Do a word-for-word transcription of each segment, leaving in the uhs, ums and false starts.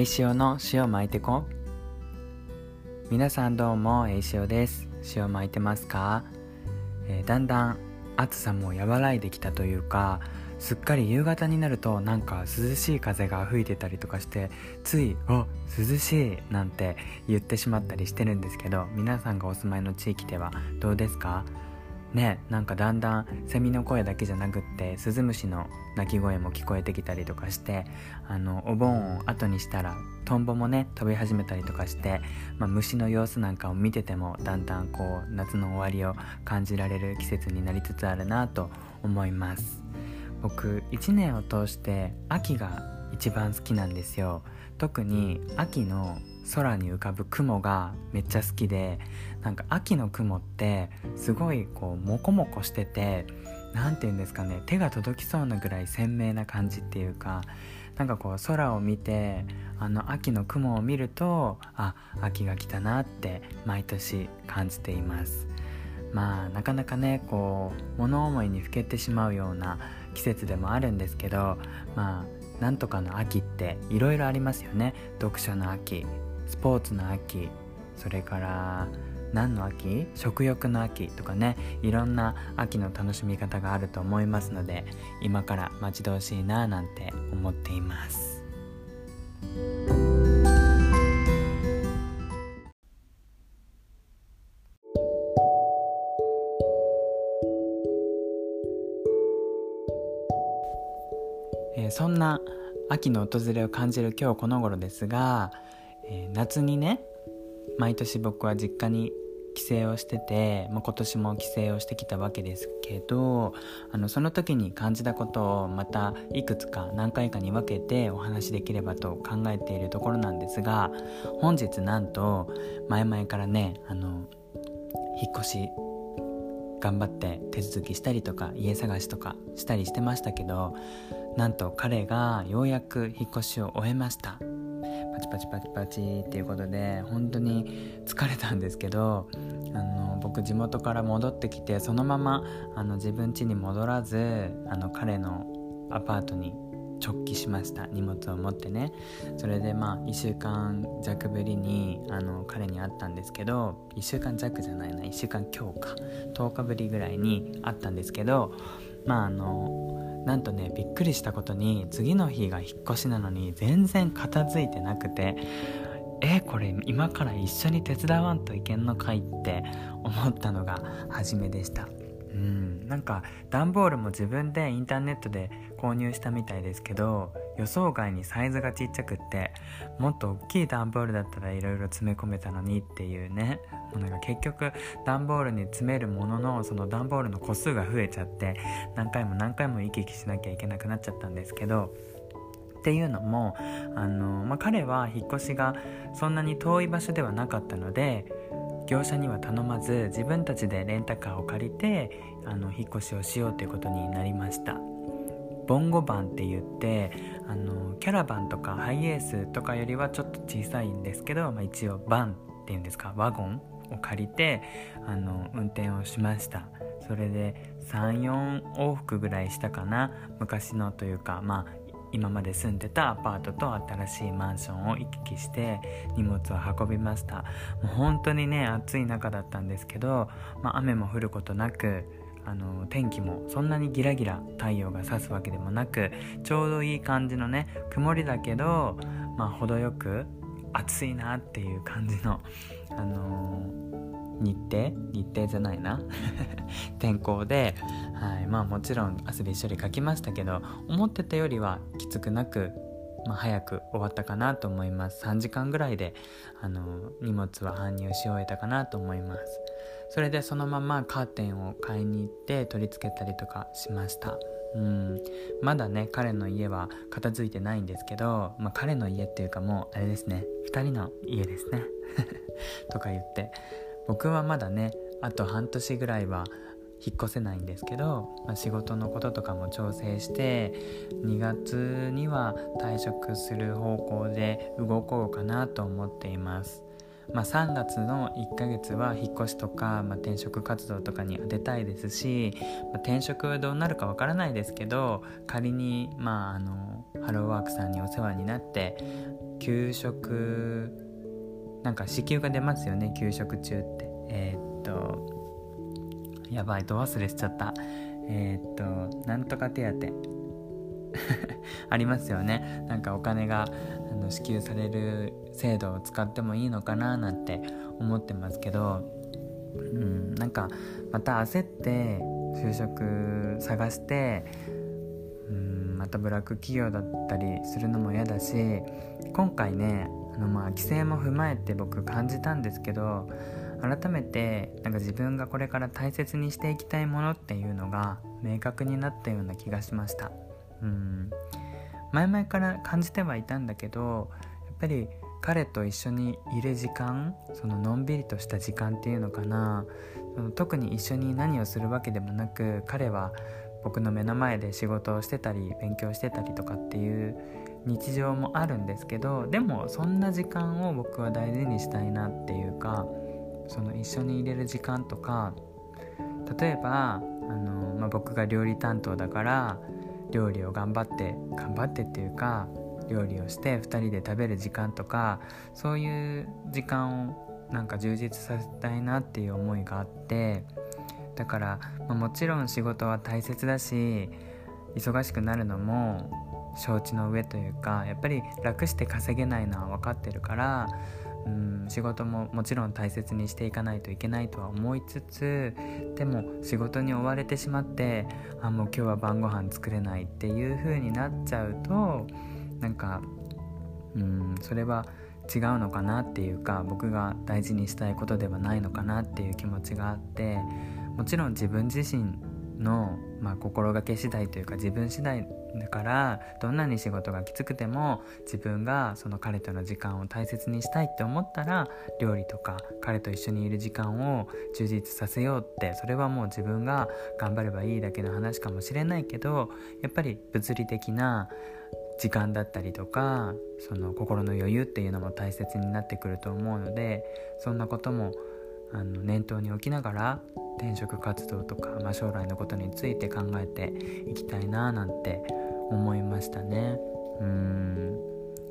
えいしおの塩巻いてこ。皆さんどうも、えいしおです。塩巻いてますか？えー、だんだん暑さも和らいできたというか、すっかり夕方になるとなんか涼しい風が吹いてたりとかして、ついお涼しいなんて言ってしまったりしてるんですけど、皆さんがお住まいの地域ではどうですかね。なんかだんだんセミの声だけじゃなくってスズムシの鳴き声も聞こえてきたりとかして、あのお盆を後にしたらトンボもね飛び始めたりとかして、まあ、虫の様子なんかを見ててもだんだんこう夏の終わりを感じられる季節になりつつあるなと思います。僕いちねんを通して秋が一番好きなんですよ。特に秋の空に浮かぶ雲がめっちゃ好きで、なんか秋の雲ってすごいこうモコモコしてて、なんていうんですかね、手が届きそうなぐらい鮮明な感じっていうか、なんかこう空を見てあの秋の雲を見ると、あ、秋が来たなって毎年感じています。まあなかなかねこう物思いにふけてしまうような季節でもあるんですけど、まあなんとかの秋っていろいろありますよね。読書の秋、スポーツの秋、それから何の秋？食欲の秋とかね、いろんな秋の楽しみ方があると思いますので、今から待ち遠しいななんて思っています。えー、そんな秋の訪れを感じる今日この頃ですが、夏にね毎年僕は実家に帰省をしてて、まあ、今年も帰省をしてきたわけですけど、あのその時に感じたことをまたいくつか何回かに分けてお話しできればと考えているところなんですが、本日なんと前々からねあの引っ越し頑張って手続きしたりとか家探しとかしたりしてましたけど、なんと彼がようやく引っ越しを終えました。パチパチパチパチっていうことで本当に疲れたんですけど、あの僕地元から戻ってきてそのままあの自分家に戻らず、あの彼のアパートに直帰しました。荷物を持ってね。それでまあいっしゅうかんじゃくぶりにあの彼に会ったんですけど、いっしゅうかんじゃくじゃないな、いっしゅうかん今日かとおかぶりぐらいに会ったんですけど、まああのなんとねびっくりしたことに次の日が引っ越しなのに全然片付いてなくて、えこれ今から一緒に手伝わんといけんのかいって思ったのが初めでした。うん、なんか段ボールも自分でインターネットで購入したみたいですけど、予想外にサイズがちっちゃくって、もっと大きい段ボールだったらいろいろ詰め込めたのにっていうね、もうなんか結局段ボールに詰めるもののその段ボールの個数が増えちゃって何回も何回も行き来しなきゃいけなくなっちゃったんですけど、っていうのもあの、まあ、彼は引っ越しがそんなに遠い場所ではなかったので、業者には頼まず自分たちでレンタカーを借りてあの引っ越しをしようということになりました。ボンゴバンって言ってあのキャラバンとかハイエースとかよりはちょっと小さいんですけど、まあ、一応バンっていうんですか、ワゴンを借りてあの運転をしました。それでさん、よんおうふくぐらいしたかな。昔のというか、まあ今まで住んでたアパートと新しいマンションを行き来して荷物を運びました。もう本当にね暑い中だったんですけど、まあ、雨も降ることなく、あの天気もそんなにギラギラ太陽が差すわけでもなく、ちょうどいい感じのね曇りだけど、まあ、程よく暑いなっていう感じの、あのー、日程日程じゃないな天候で、はい、まあもちろん汗びっしょりかきましたけど、思ってたよりはきつくなく、まあ、早く終わったかなと思います。さんじかんぐらいで、あのー、荷物は搬入し終えたかなと思います。それでそのままカーテンを買いに行って取り付けたりとかしました。うん、まだね彼の家は片付いてないんですけど、まあ、彼の家っていうかもうあれですね、ふたりの家ですねとか言って、僕はまだねあと半年ぐらいは引っ越せないんですけど、まあ、仕事のこととかも調整してにがつには退職する方向で動こうかなと思っています。まあ、さんがつのいっかげつは引っ越しとか、まあ、転職活動とかに当てたいですし、まあ、転職どうなるかわからないですけど、仮に、まあ、あのハローワークさんにお世話になって休職なんか支給が出ますよね、休職中ってえー、っとやばいど忘れしちゃったえー、っとなんとか手当ありますよね。なんかお金があの支給される制度を使ってもいいのかななんて思ってますけど、うん、なんかまた焦って就職探して、うん、またブラック企業だったりするのも嫌だし、今回ねあのまあ規制も踏まえて僕感じたんですけど、改めてなんか自分がこれから大切にしていきたいものっていうのが明確になったような気がしました。うん、前々から感じてはいたんだけど、やっぱり彼と一緒にいる時間、そののんびりとした時間っていうのかな、その特に一緒に何をするわけでもなく、彼は僕の目の前で仕事をしてたり勉強してたりとかっていう日常もあるんですけど、でもそんな時間を僕は大事にしたいなっていうか、その一緒にいれる時間とか、例えばあの、まあ、僕が料理担当だから料理を頑張って頑張ってっていうか料理をしてふたりで食べる時間とか、そういう時間をなんか充実させたいなっていう思いがあって、だから、まあ、もちろん仕事は大切だし忙しくなるのも承知の上というか、やっぱり楽して稼げないのは分かってるから、うん仕事ももちろん大切にしていかないといけないとは思いつつ、でも仕事に追われてしまって、あもう今日は晩ご飯作れないっていう風になっちゃうと、なんかうんそれは違うのかなっていうか、僕が大事にしたいことではないのかなっていう気持ちがあって、もちろん自分自身の、まあ、心がけ次第というか自分次第だから、どんなに仕事がきつくても自分がその彼との時間を大切にしたいって思ったら、料理とか彼と一緒にいる時間を充実させようって、それはもう自分が頑張ればいいだけの話かもしれないけど、やっぱり物理的な時間だったりとか、その心の余裕っていうのも大切になってくると思うので、そんなこともあの念頭に置きながら転職活動とか、まあ、将来のことについて考えていきたいななんて思いましたね。うーん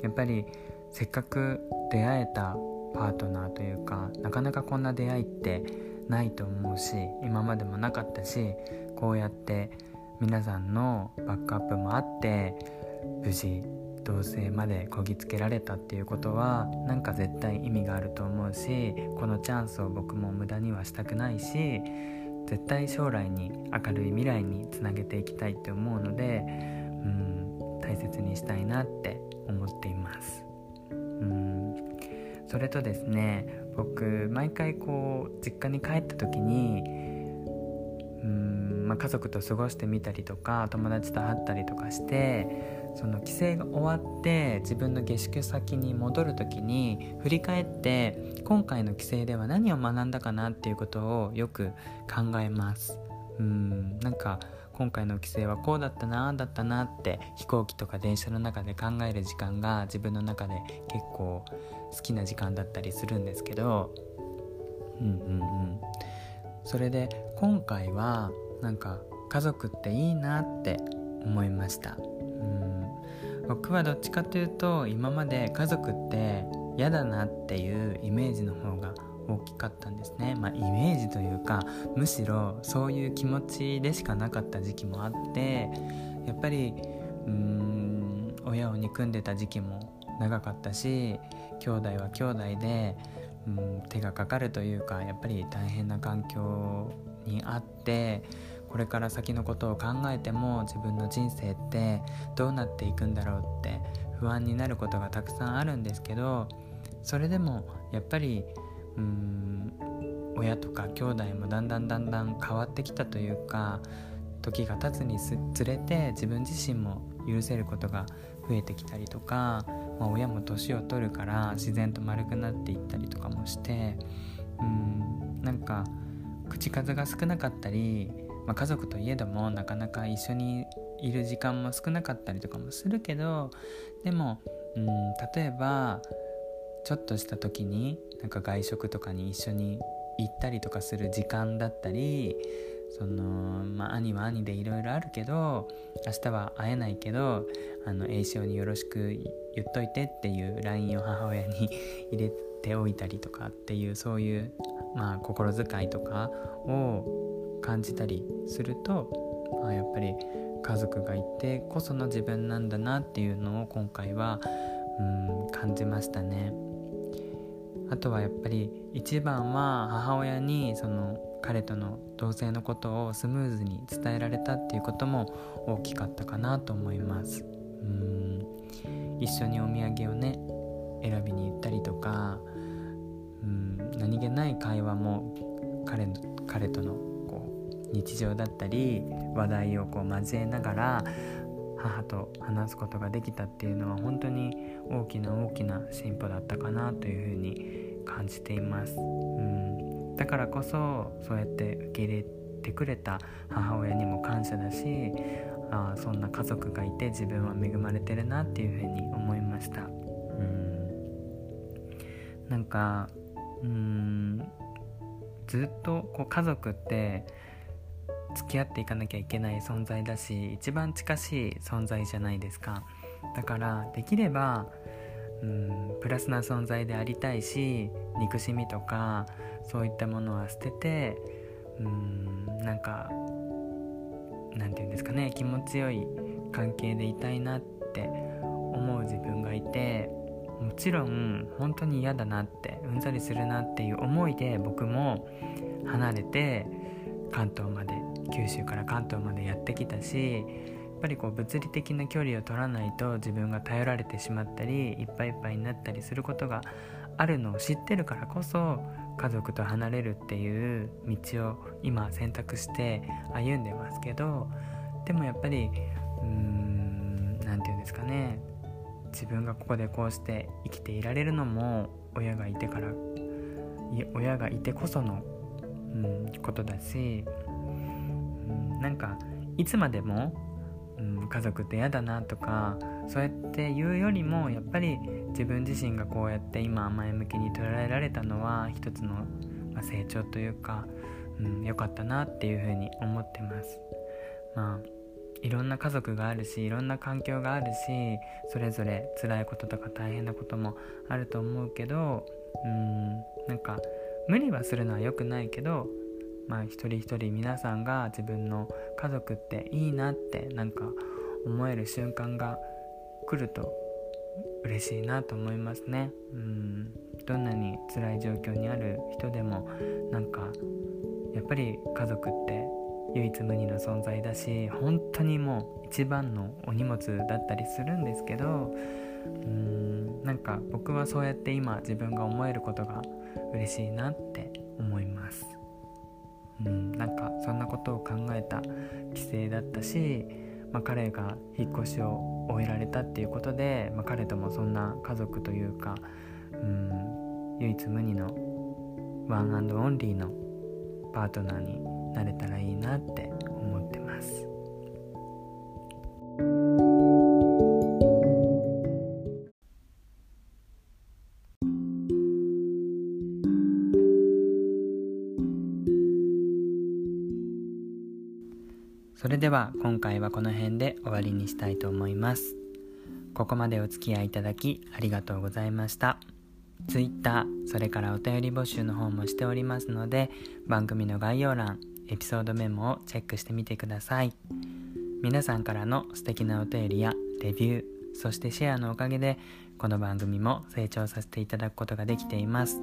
やっぱりせっかく出会えたパートナーというか、なかなかこんな出会いってないと思うし、今までもなかったし、こうやって皆さんのバックアップもあって無事同棲までこぎつけられたっていうことは、なんか絶対意味があると思うし、このチャンスを僕も無駄にはしたくないし、絶対将来に明るい未来につなげていきたいって思うので、うん大切にしたいなって思っています。うんそれとですね、僕毎回こう実家に帰った時にうん、まあ、家族と過ごしてみたりとか、友達と会ったりとかして、その帰省が終わって自分の下宿先に戻るときに振り返って、今回の帰省では何を学んだかなっていうことをよく考えます。うんなんか今回の帰省はこうだったなだったなって飛行機とか電車の中で考える時間が自分の中で結構好きな時間だったりするんですけど、うんうんうんそれで今回はなんか家族っていいなって思いました。僕はどっちかというと、今まで家族って嫌だなっていうイメージの方が大きかったんですね。まあイメージというか、むしろそういう気持ちでしかなかった時期もあって、やっぱりうーん親を憎んでた時期も長かったし、兄弟は兄弟でうん手がかかるというか、やっぱり大変な環境にあって、これから先のことを考えても自分の人生ってどうなっていくんだろうって不安になることがたくさんあるんですけど、それでもやっぱりうーん親とか兄弟もだんだんだんだん変わってきたというか、時が経つにつれて自分自身も許せることが増えてきたりとか、まあ、親も年を取るから自然と丸くなっていったりとかもして、うーんなんか口数が少なかったり、まあ、家族といえどもなかなか一緒にいる時間も少なかったりとかもするけど、でもうん例えばちょっとした時になんか外食とかに一緒に行ったりとかする時間だったり、そのまあ兄は兄でいろいろあるけど明日は会えないけどあの栄翔によろしく言っといてっていう ライン を母親に入れておいたりとかっていう、そういうまあ心遣いとかを感じたりすると、まあ、やっぱり家族がいてこその自分なんだなっていうのを今回はうん感じましたね。あとはやっぱり一番は母親にその彼との同棲のことをスムーズに伝えられたっていうことも大きかったかなと思います。うん一緒にお土産をね選びに行ったりとか、うん何気ない会話も 彼, 彼とのこう日常だったり話題をこう交えながら母と話すことができたっていうのは本当に大きな大きな進歩だったかなというふうに感じています。うんだからこそそうやって受け入れてくれた母親にも感謝だし、あそんな家族がいて自分は恵まれてるなっていうふうに思いました。うんなんかうんずっとこう家族って付き合っていかなきゃいけない存在だし、一番近しい存在じゃないですか。だからできればうんプラスな存在でありたいし、憎しみとかそういったものは捨てて、うんなんかなんていうんですかね、気持ちよい関係でいたいなって思う自分がいて、もちろん本当に嫌だなってうんざりするなっていう思いで僕も離れて関東まで九州から関東までやってきたし、やっぱりこう物理的な距離を取らないと自分が頼られてしまったりいっぱいいっぱいになったりすることがあるのを知ってるからこそ家族と離れるっていう道を今選択して歩んでますけど、でもやっぱりうーんなんていうんですかね、自分がここでこうして生きていられるのも親がいてから親がいてこそのうん、ことだし、うん、なんかいつまでも、うん、家族って嫌だなとかそうやって言うよりも、やっぱり自分自身がこうやって今前向きに捉えられたのは一つの、まあ、成長というかうん、良かったなっていうふうに思ってます。まあいろんな家族があるしいろんな環境があるし、それぞれ辛いこととか大変なこともあると思うけど、うん、なんか無理はするのは良くないけど、まあ、一人一人皆さんが自分の家族っていいなってなんか思える瞬間が来ると嬉しいなと思いますね。うんどんなに辛い状況にある人でもなんかやっぱり家族って唯一無二の存在だし、本当にもう一番のお荷物だったりするんですけど、うんなんか僕はそうやって今自分が思えることが嬉しいなって思います。うん、なんかそんなことを考えた帰省だったし、まあ、彼が引っ越しを終えられたっていうことで、まあ、彼ともそんな家族というか、うん、唯一無二のワンアンドオンリーのパートナーになれたらいいなって思ってます。それでは今回はこの辺で終わりにしたいと思います。ここまでお付き合いいただきありがとうございました。Twitter、それからお便り募集の方もしておりますので、番組の概要欄、エピソードメモをチェックしてみてください。皆さんからの素敵なお便りやレビュー、そしてシェアのおかげで、この番組も成長させていただくことができています。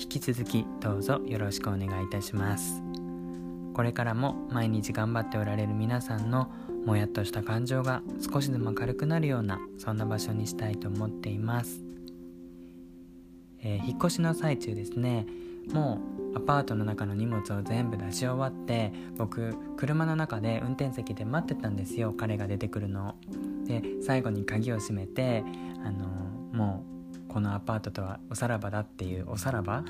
引き続きどうぞよろしくお願いいたします。これからも毎日頑張っておられる皆さんのもやっとした感情が少しでも軽くなるような、そんな場所にしたいと思っています。えー、引っ越しの最中ですね、もうアパートの中の荷物を全部出し終わって、僕車の中で運転席で待ってたんですよ、彼が出てくるのを。で、最後に鍵を閉めて、あのー、もうこのアパートとはおさらばだっていうおさらば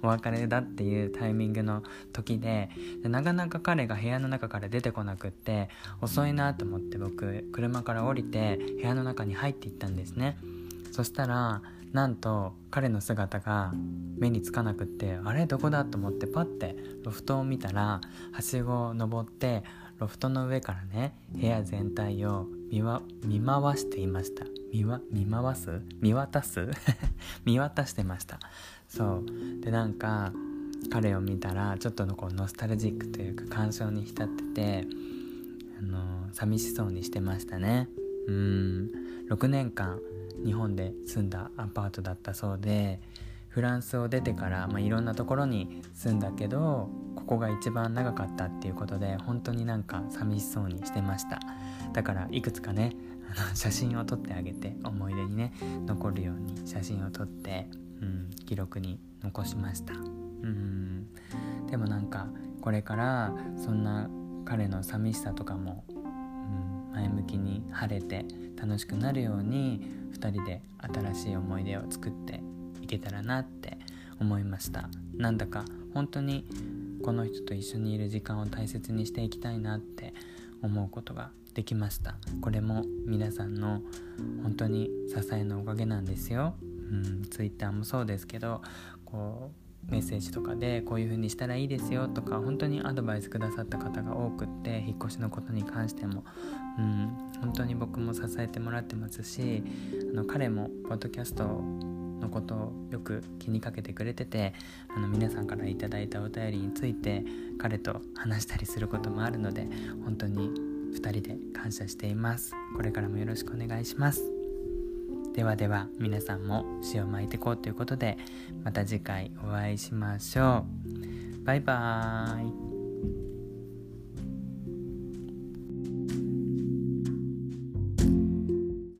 お別れだっていうタイミングの時で、なかなか彼が部屋の中から出てこなくって遅いなと思って僕車から降りて部屋の中に入っていったんですね。そしたらなんと彼の姿が目につかなくって、あれどこだと思ってパッてロフトを見たら、はしごを登ってロフトの上からね、部屋全体を見わ見回していました。見わ見回す見渡す見渡してました。そうで、なんか彼を見たらちょっとのこうノスタルジックというか感傷に浸ってて、あのー、寂しそうにしてましたね。うーんろくねんかん日本で住んだアパートだったそうで、フランスを出てから、まあ、いろんなところに住んだけど、ここが一番長かったっていうことで本当になんか寂しそうにしてました。だからいくつかね、あの写真を撮ってあげて、思い出にね残るように写真を撮って、うん、記録に残しました。うんでもなんかこれからそんな彼の寂しさとかも、うん、前向きに晴れて楽しくなるようにふたりで新しい思い出を作っていけたらなって思いました。なんだか本当にこの人と一緒にいる時間を大切にしていきたいなって思うことができました。これも皆さんの本当に支えのおかげなんですよ。うん、Twitter もそうですけど、こうメッセージとかでこういう風にしたらいいですよとか、本当にアドバイスくださった方が多くって、引っ越しのことに関しても、うん、本当に僕も支えてもらってますし、あの彼もポッドキャストのことをよく気にかけてくれてて、あの皆さんからいただいたお便りについて彼と話したりすることもあるので、本当にふたりで感謝しています。これからもよろしくお願いします。ではでは皆さんも塩を巻いていこうということで、また次回お会いしましょう。バイバーイ。